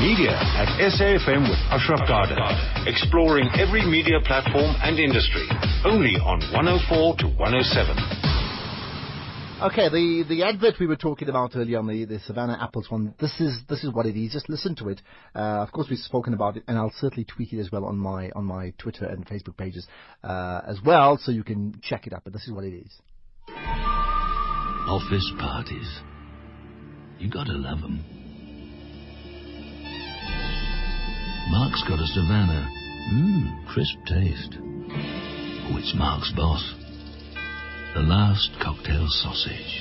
Media at SAFM with Ashraf Garda, exploring every media platform and industry, only on 104 to 107. Okay, the advert we were talking about earlier on, the Savannah Apples one, this is what it is. Just listen to it. Of course, we've spoken about it, and I'll certainly tweet it as well on my Twitter and Facebook pages as well, so you can check it up. But this is what it is. Office parties. You gotta love them. Mark's got a Savannah. Crisp taste. Oh, it's Mark's boss. The last cocktail sausage.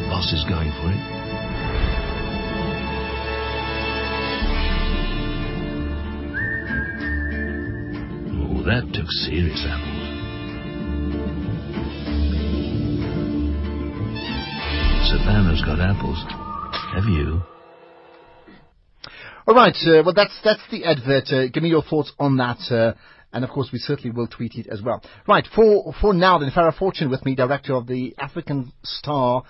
The boss is going for it. Oh, that took serious apples. Savannah's got apples. Have you? All right, well, that's the advert. Give me your thoughts on that, and of course we certainly will tweet it as well. Right, for now then, Farah Fortune with me, director of the African Star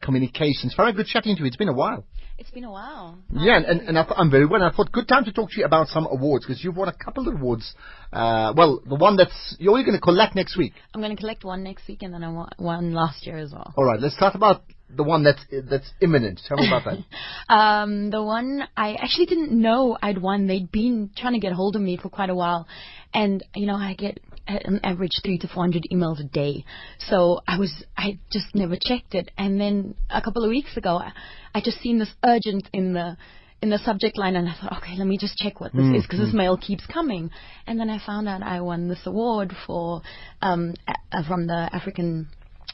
Communications. Farah, good chatting to you. It's been a while. It's been a while. Yeah, and I'm very well. I thought good time to talk to you about some awards, because you've won a couple of awards. Well, the one that's you're going to collect next week. I'm going to collect one next week, and then I won one last year as well. All right, let's talk about the one that's imminent. Tell me about that. The one I actually didn't know I'd won. They'd been trying to get hold of me for quite a while. And, you know, I get an average 300 to 400 emails a day. So I just never checked it. And then a couple of weeks ago, I just seen this urgent in the subject line, and I thought, okay, let me just check what this is, because this mail keeps coming. And then I found out I won this award for from the African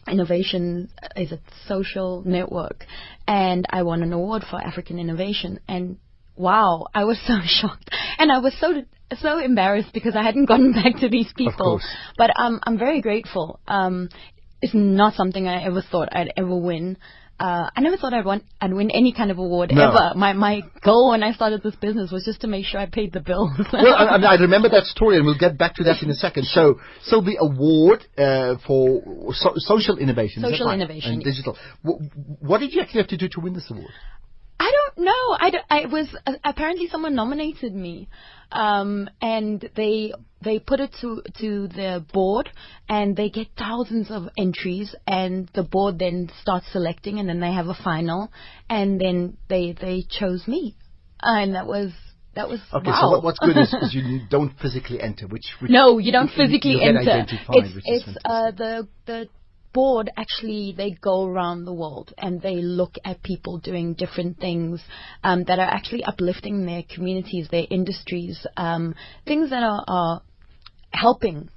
Innovation, is it social network, and I won an award for African Innovation. And wow, I was so shocked, and I was so embarrassed, because I hadn't gotten back to these people. Of course. But I'm very grateful. It's not something I ever thought I'd ever win. I never thought I'd win any kind of award ever. My goal when I started this business was just to make sure I paid the bills. Well, I remember that story, and we'll get back to that in a second. So the award for social innovation, social innovation, and digital. What did you actually have to do to win this award? I don't know. I was apparently someone nominated me, and they put it to the board, and they get thousands of entries, and the board then starts selecting, and then they have a final, and then they chose me, and that was okay. Wow. So what's good is you don't physically enter, which no, you don't physically enter. It's the board actually, they go around the world and they look at people doing different things that are actually uplifting their communities, their industries, things that are helping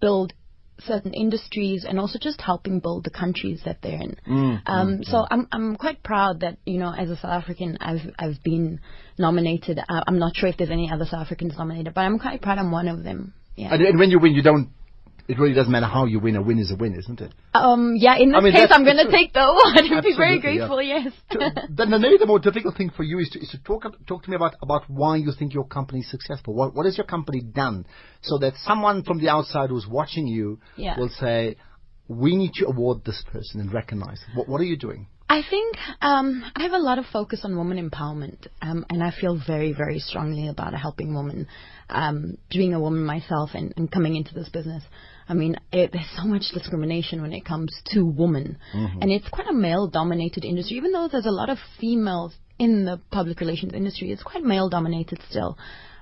build certain industries, and also just helping build the countries that they're in. So I'm quite proud that, you know, as a South African, I've been nominated. I'm not sure if there's any other South Africans nominated, but I'm quite proud I'm one of them. Yeah. And when you win, you don't. It really doesn't matter how you win. A win is a win, isn't it? Yeah, in this case, I'm going to take the award and be very grateful, yeah. Yes. Then maybe the more difficult thing for you is to talk to me about why you think your company is successful. What has your company done so that someone from the outside who's watching you will say, we need to award this person and recognize them? What are you doing? I think I have a lot of focus on women empowerment, and I feel very, very strongly about helping women, being a woman myself and coming into this business. I mean, there's so much discrimination when it comes to women, and it's quite a male-dominated industry. Even though there's a lot of females in the public relations industry, it's quite male-dominated still.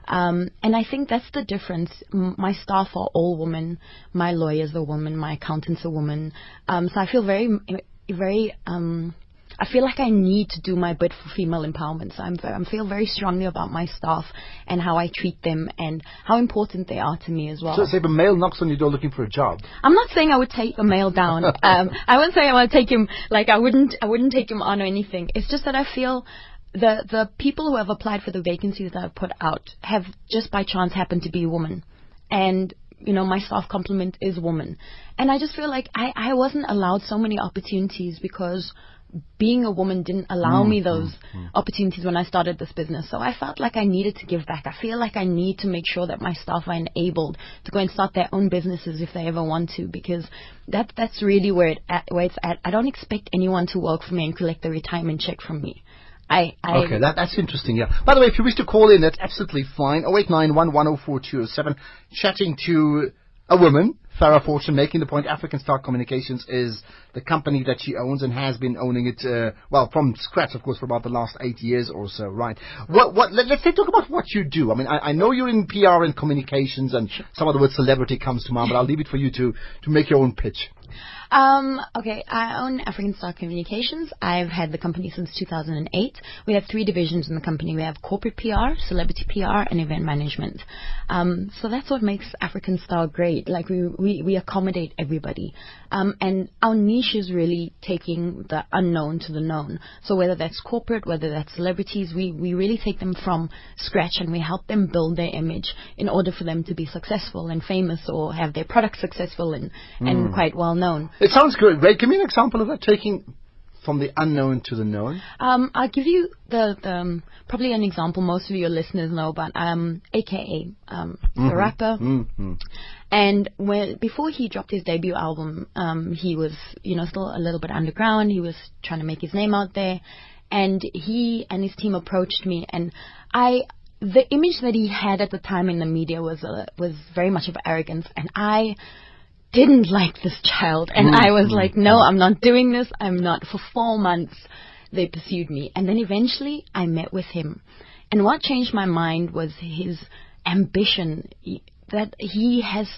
And I think that's the difference. My staff are all women. My lawyers are women. My accountants are women. So I feel very I feel like I need to do my bit for female empowerment. So I feel very strongly about my staff and how I treat them and how important they are to me as well. So say if a male knocks on your door looking for a job. I'm not saying I would take a male down. I wouldn't say I would take him, like I wouldn't take him on or anything. It's just that I feel the people who have applied for the vacancies that I've put out have just by chance happened to be women. And you know, my staff complement is woman. And I just feel like I wasn't allowed so many opportunities because being a woman didn't allow me those opportunities when I started this business. So I felt like I needed to give back. I feel like I need to make sure that my staff are enabled to go and start their own businesses if they ever want to, because that's really where it's at. I don't expect anyone to work for me and collect the retirement check from me. Okay, that's interesting, yeah. By the way, if you wish to call in, that's absolutely fine. 0891104207. Chatting to a woman, Farah Fortune, making the point African Star Communications is the company that she owns and has been owning it, from scratch, of course, for about the last 8 years or so, right? Let's talk about what you do. I mean, I know you're in PR and communications, and some of the word celebrity comes to mind, but I'll leave it for you to make your own pitch. Okay, I own African Star Communications. I've had the company since 2008. We have 3 divisions in the company. We have corporate PR, celebrity PR, and event management. So that's what makes African Star great. Like, we accommodate everybody. And our niche is really taking the unknown to the known. So whether that's corporate, whether that's celebrities, we really take them from scratch and we help them build their image in order for them to be successful and famous or have their product successful and quite well known. It sounds great. Ray, give me an example of that, taking from the unknown to the known. I'll give you the probably an example most of your listeners know about, AKA, the rapper. Mm-hmm. And before he dropped his debut album, he was, still a little bit underground. He was trying to make his name out there. And he and his team approached me, and the image that he had at the time in the media was very much of arrogance, and I didn't like this child, and I was like, no, I'm not doing this, I'm not. For 4 months they pursued me, and then eventually I met with him, and what changed my mind was his ambition, that he has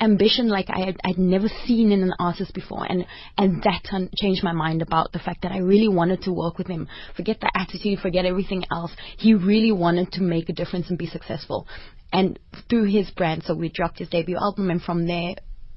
ambition like I'd never seen in an artist before, and that changed my mind about the fact that I really wanted to work with him. Forget the attitude, forget everything else. He really wanted to make a difference and be successful, and through his brand. So we dropped his debut album, and from there,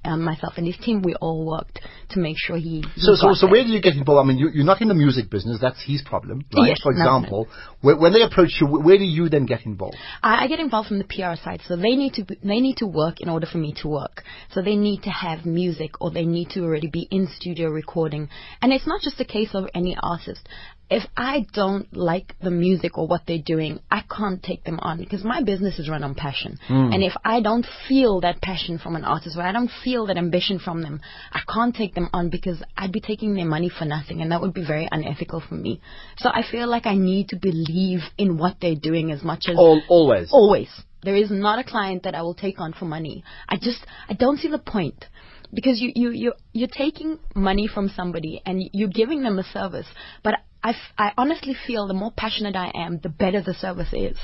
myself and his team, we all worked to make sure he. So where do you get involved? I mean, you're not in the music business. That's his problem, right? Yes, for example, when they approach you, where do you then get involved? I get involved from the PR side. So they need to work in order for me to work. So they need to have music, or they need to already be in studio recording. And it's not just a case of any artist. If I don't like the music or what they're doing, I can't take them on, because my business is run on passion. And if I don't feel that passion from an artist, or I don't feel that ambition from them, I can't take them on, because I'd be taking their money for nothing, and that would be very unethical for me. So I feel like I need to believe in what they're doing as much as... Always. Always. There is not a client that I will take on for money. I don't see the point. Because you're taking money from somebody and you're giving them a service, but I honestly feel the more passionate I am, the better the service is.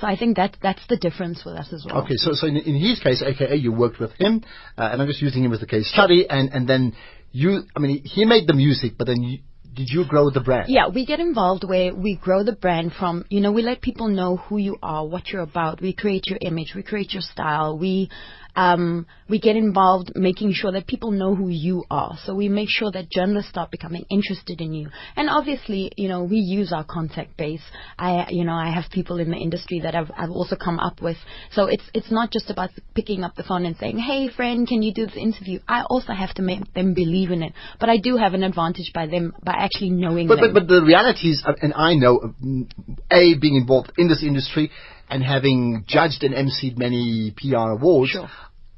So I think that's the difference with us as well. Okay, so in his case, AKA, you worked with him, and I'm just using him as the case study, and then he made the music, but then did you grow the brand? Yeah, we get involved where we grow the brand from, we let people know who you are, what you're about. We create your image, we create your style, we get involved making sure that people know who you are. So we make sure that journalists start becoming interested in you. And obviously, we use our contact base. I have people in the industry that I've also come up with. So it's not just about picking up the phone and saying, hey, friend, can you do this interview? I also have to make them believe in it. But I do have an advantage by them, by actually knowing them. But the reality is, and I know, A, being involved in this industry, and having judged and emceed many PR awards, sure,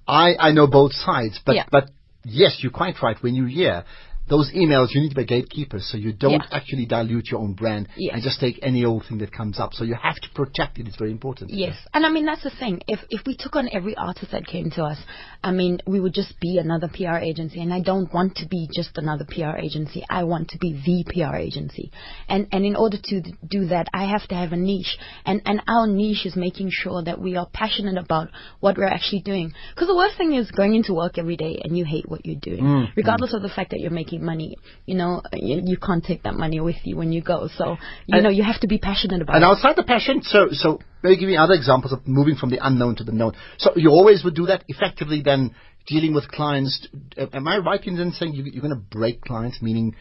I know both sides. But, but yes, you're quite right. When you hear those emails, you need to be a gatekeeper, so you don't actually dilute your own brand and just take any old thing that comes up. So you have to protect it. It's very important. Yes. And I mean, that's the thing. If we took on every artist that came to us, I mean, we would just be another PR agency. And I don't want to be just another PR agency. I want to be the PR agency. And in order to do that, I have to have a niche. And our niche is making sure that we are passionate about what we're actually doing. Because the worst thing is going into work every day and you hate what you're doing, regardless of the fact that you're making money. You can't take that money with you when you go, so you have to be passionate about it. And outside the passion, so maybe give me other examples of moving from the unknown to the known. So you always would do that effectively, then dealing with clients. Am I right in then saying you're going to break clients, meaning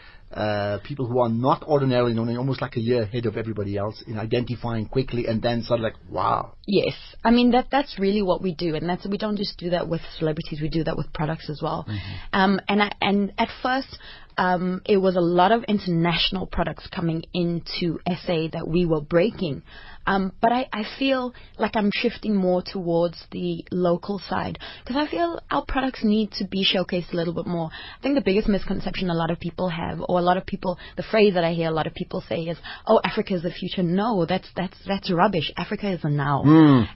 people who are not ordinarily known, and almost like a year ahead of everybody else in identifying quickly, and then sort of like, wow. Yes. I mean, that's really what we do, and we don't just do that with celebrities, we do that with products as well. Mm-hmm. And at first, it was a lot of international products coming into SA that we were breaking. But I feel like I'm shifting more towards the local side, because I feel our products need to be showcased a little bit more. I think the biggest misconception a lot of people have, or a lot of people, the phrase that I hear a lot of people say is, oh, Africa is the future. No, that's rubbish. Africa is a now.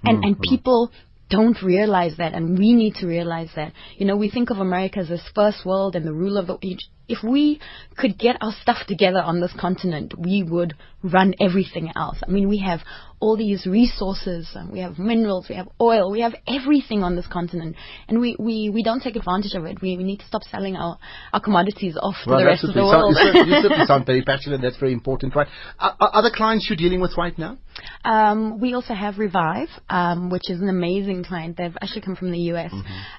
And people don't realize that, and we need to realize that. You know, we think of America as this first world and the rule of the... If we could get our stuff together on this continent, we would run everything else. I mean, we have all these resources, we have minerals, we have oil, we have everything on this continent, and we don't take advantage of it. We need to stop selling our commodities off to the rest of the world. You certainly sound very passionate. That's very important, right? Are other clients you're dealing with right now? We also have Revive, which is an amazing client. They've actually come from the US,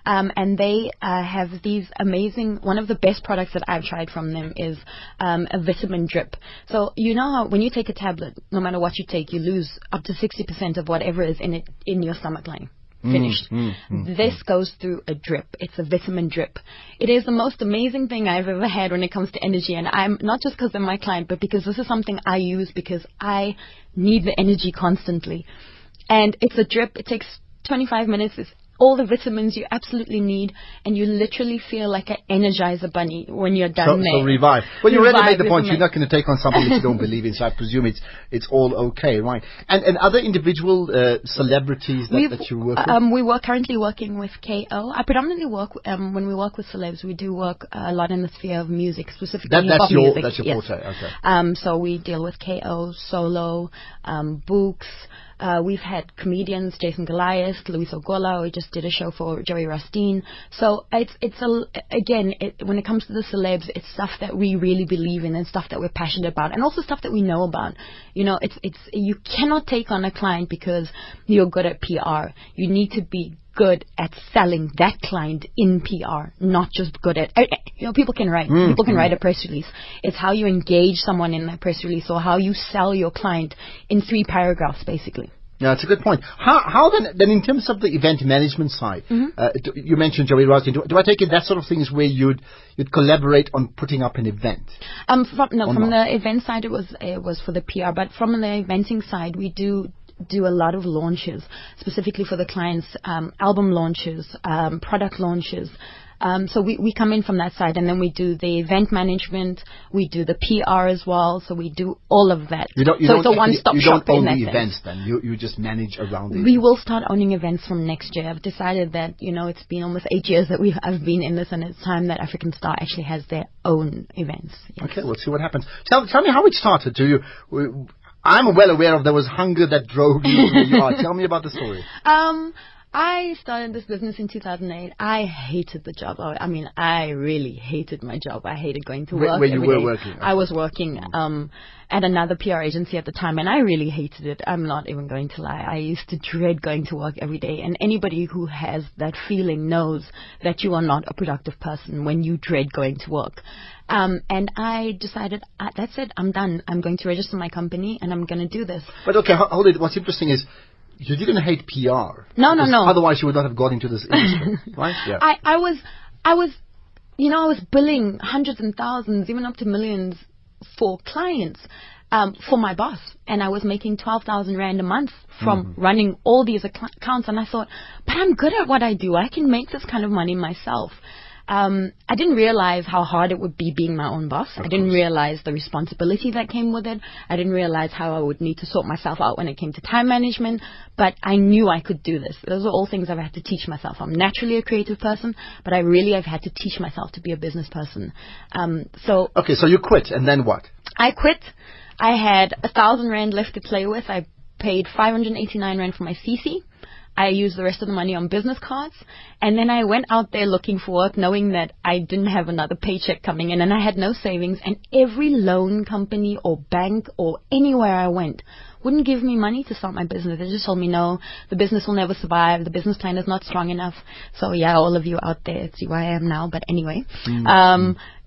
and they have these amazing, one of the best products that I've tried from them is a vitamin drip. So you know how when you take a tablet, no matter what you take, you lose up to 60% of whatever is in it in your stomach lining. Finished. This goes through a drip. It's a vitamin drip. It is the most amazing thing I've ever had when it comes to energy, and I'm not just because they're my client, but because this is something I use because I need the energy constantly. And it's a drip. It takes 25 minutes. It's all the vitamins you absolutely need, and you literally feel like an Energizer bunny when you're done there. So Revive. Well, you already made the point. You're not going to take on something that you don't believe in, so I presume it's all okay, right? And other individual celebrities that you work with? We were currently working with KO. I predominantly work, when we work with celebs, we do work a lot in the sphere of music, specifically pop music. That's your forte, yes. Okay. So we deal with KO, Solo, Books. We've had comedians, Jason Goliath, Luis Ogolo. We just did a show for Joey Rustin. So it's when it comes to the celebs, it's stuff that we really believe in and stuff that we're passionate about, and also stuff that we know about. You know, it's you cannot take on a client because you're good at PR. You need to be good at selling that client in PR, not just good at, you know, people can write. People can write a press release. It's how you engage someone in that press release, or how you sell your client in 3 paragraphs, basically. Yeah, it's a good point. How then in terms of the event management side, you mentioned Joey Rustin. Do I take it that sort of thing is where you'd collaborate on putting up an event? The event side, it was for the PR, but from the eventing side, we do a lot of launches, specifically for the clients, album launches, product launches. So we come in from that side, and then we do the event management, we do the PR as well, so we do all of that. It's a one-stop shop. You don't own the events then, you just manage around it. We will start owning events from next year. I've decided that, you know, it's been almost 8 years that I've been in this, and it's time that African Star actually has their own events. Yes. Okay, we'll see what happens. Tell me how it started. I'm well aware of there was hunger that drove you to the yard. Tell me about the story. I started this business in 2008. I hated the job. I mean, I really hated my job. I hated going to work. Where you were working? I was working at another PR agency at the time, and I really hated it. I'm not even going to lie. I used to dread going to work every day, and anybody who has that feeling knows that you are not a productive person when you dread going to work. And I decided, that's it, I'm done. I'm going to register my company, and I'm going to do this. But okay, hold it. What's interesting is, you didn't hate PR. No. Otherwise, you would not have got into this industry, right? Yeah. I was billing hundreds and thousands, even up to millions, for clients, for my boss, and I was making 12,000 rand a month from running all these accounts. And I thought, but I'm good at what I do. I can make this kind of money myself. I didn't realize how hard it would be being my own boss. I didn't realize the responsibility that came with it. I didn't realize how I would need to sort myself out when it came to time management, but I knew I could do this. Those are all things I've had to teach myself. I'm naturally a creative person, but I really have had to teach myself to be a business person. Okay, so you quit, and then what? I quit. I had 1,000 rand left to play with. I paid 589 rand for my CC. I used the rest of the money on business cards, and then I went out there looking for work, knowing that I didn't have another paycheck coming in, and I had no savings, and every loan company or bank or anywhere I went wouldn't give me money to start my business. They just told me, no, the business will never survive. The business plan is not strong enough. So, yeah, all of you out there, see where I am now. But anyway,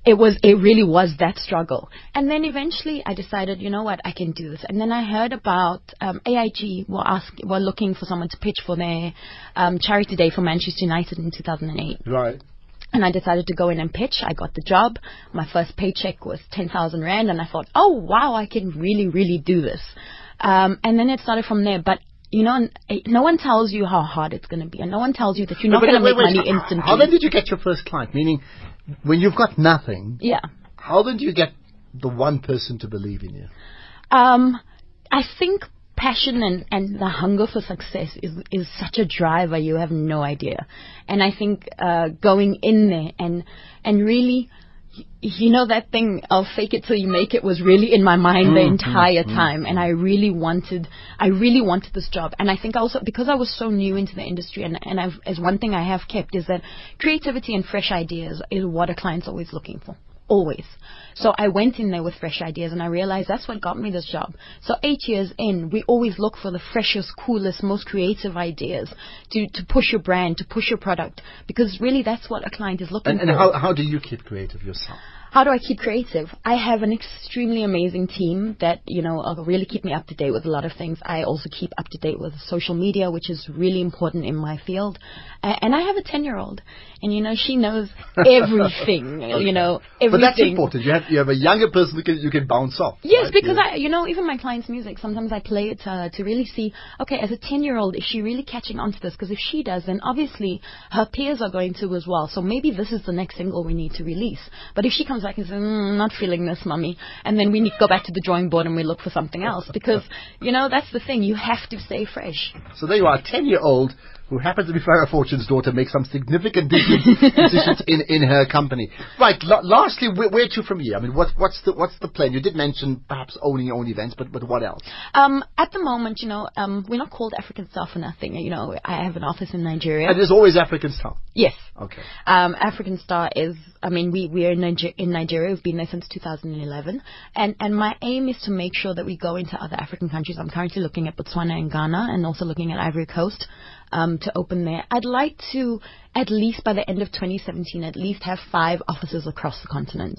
it really was that struggle. And then eventually I decided, you know what, I can do this. And then I heard about AIG were looking for someone to pitch for their charity day for Manchester United in 2008. Right. And I decided to go in and pitch. I got the job. My first paycheck was 10,000 Rand. And I thought, oh, wow, I can really, really do this. And then it started from there. But, you know, no one tells you how hard it's going to be. And no one tells you that you're not going to make money instantly. How then did you get your first client? Meaning, when you've got nothing, yeah, how then do you get the one person to believe in you? I think passion and the hunger for success is such a driver, you have no idea. And I think going in there and really, you know, that thing of fake it till you make it was really in my mind the entire time. And I really wanted this job. And I think also because I was so new into the industry, and I've, as one thing I have kept is that creativity and fresh ideas is what a client's always looking for. Always. So I went in there with fresh ideas, and I realized that's what got me this job. So 8 years in, we always look for the freshest, coolest, most creative ideas to push your brand, to push your product, because really that's what a client is looking for. And how do you keep creative yourself? How do I keep creative? I have an extremely amazing team that, you know, really keep me up to date with a lot of things. I also keep up to date with social media, which is really important in my field. And I have a 10-year-old, and, you know, she knows everything, okay. You know, everything. But that's important. You have a younger person that you can bounce off. Yes, right? Because, I, you know, even my client's music, sometimes I play it to really see, okay, as a 10-year-old, is she really catching on to this? Because if she does, then obviously her peers are going to as well. So maybe this is the next single we need to release. But if she comes back and says, not feeling this, Mummy, and then we need to go back to the drawing board and we look for something else, because, you know, that's the thing, you have to stay fresh. So there you are, a 10-year-old who happens to be Farah Fortune's daughter makes some significant decisions in her company. Right, lastly, where to from here? I mean, what's the plan? You did mention perhaps owning your own events, but what else? At the moment, you know, we're not called African Star for nothing. You know, I have an office in Nigeria. And there's always African Star? Yes. Okay. African Star is, I mean, we are in Nigeria. We've been there since 2011. And my aim is to make sure that we go into other African countries. I'm currently looking at Botswana and Ghana, and also looking at Ivory Coast. To open there. I'd like to, at least by the end of 2017, at least have 5 offices across the continent.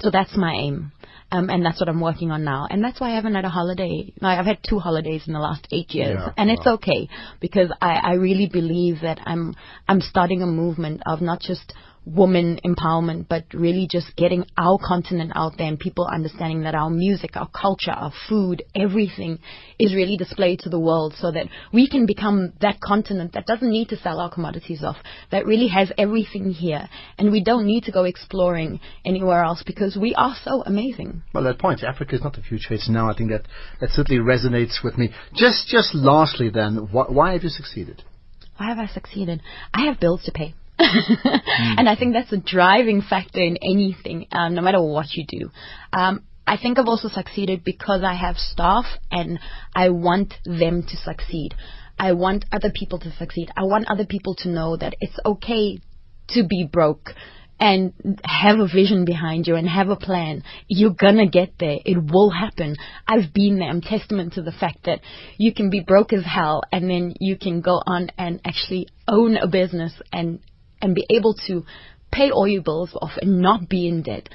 So that's my aim. And that's what I'm working on now. And that's why I haven't had a holiday. Like, I've had 2 holidays in the last 8 years. Yeah, and it's okay, because I really believe that I'm starting a movement of not just woman empowerment, but really just getting our continent out there and people understanding that our music, our culture, our food, everything is really displayed to the world, so that we can become that continent that doesn't need to sell our commodities off, that really has everything here, and we don't need to go exploring anywhere else because we are so amazing. Well, that point, Africa is not the future, it's now. I think that certainly resonates with me. Just lastly then, why have you succeeded? Why have I succeeded? I have bills to pay. And I think that's a driving factor in anything, no matter what you do. I think I've also succeeded because I have staff and I want them to succeed. I want other people to succeed. I want other people to know that it's okay to be broke and have a vision behind you and have a plan. You're going to get there. It will happen. I've been there. I'm testament to the fact that you can be broke as hell and then you can go on and actually own a business and be able to pay all your bills off and not be in debt.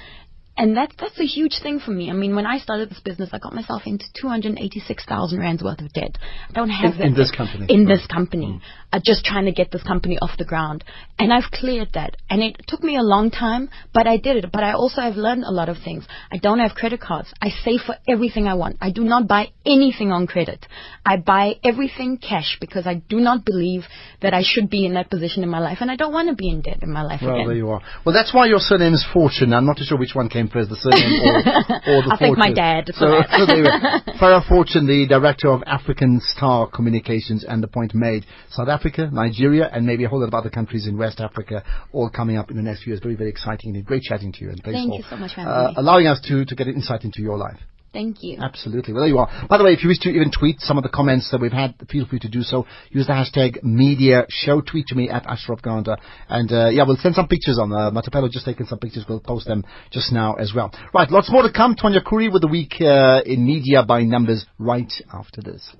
And that's a huge thing for me. I mean, when I started this business, I got myself into 286,000 Rands worth of debt. I don't have that. In this company. Just trying to get this company off the ground. And I've cleared that. And it took me a long time, but I did it. But I also have learned a lot of things. I don't have credit cards. I save for everything I want. I do not buy anything on credit. I buy everything cash because I do not believe that I should be in that position in my life. And I don't want to be in debt in my life again. Well, there you are. Well, that's why your surname is Fortune. I'm not sure which one came as the surname or the I think my dad. So Farah Fortune, the director of African Star Communications, and the point made, South Africa, Nigeria, and maybe a whole lot of other countries in West Africa, all coming up in the next few years. Very, very exciting. And great chatting to you. And thanks for allowing us to get an insight into your life. Thank you. Absolutely. Well, there you are. By the way, if you wish to even tweet some of the comments that we've had, feel free to do so. Use the hashtag #MediaShow. Tweet to me at Ashraf Garda. And, yeah, we'll send some pictures on. Matapelo just taken some pictures. We'll post them just now as well. Right, lots more to come. Tonya Kuri with the week in media by numbers right after this.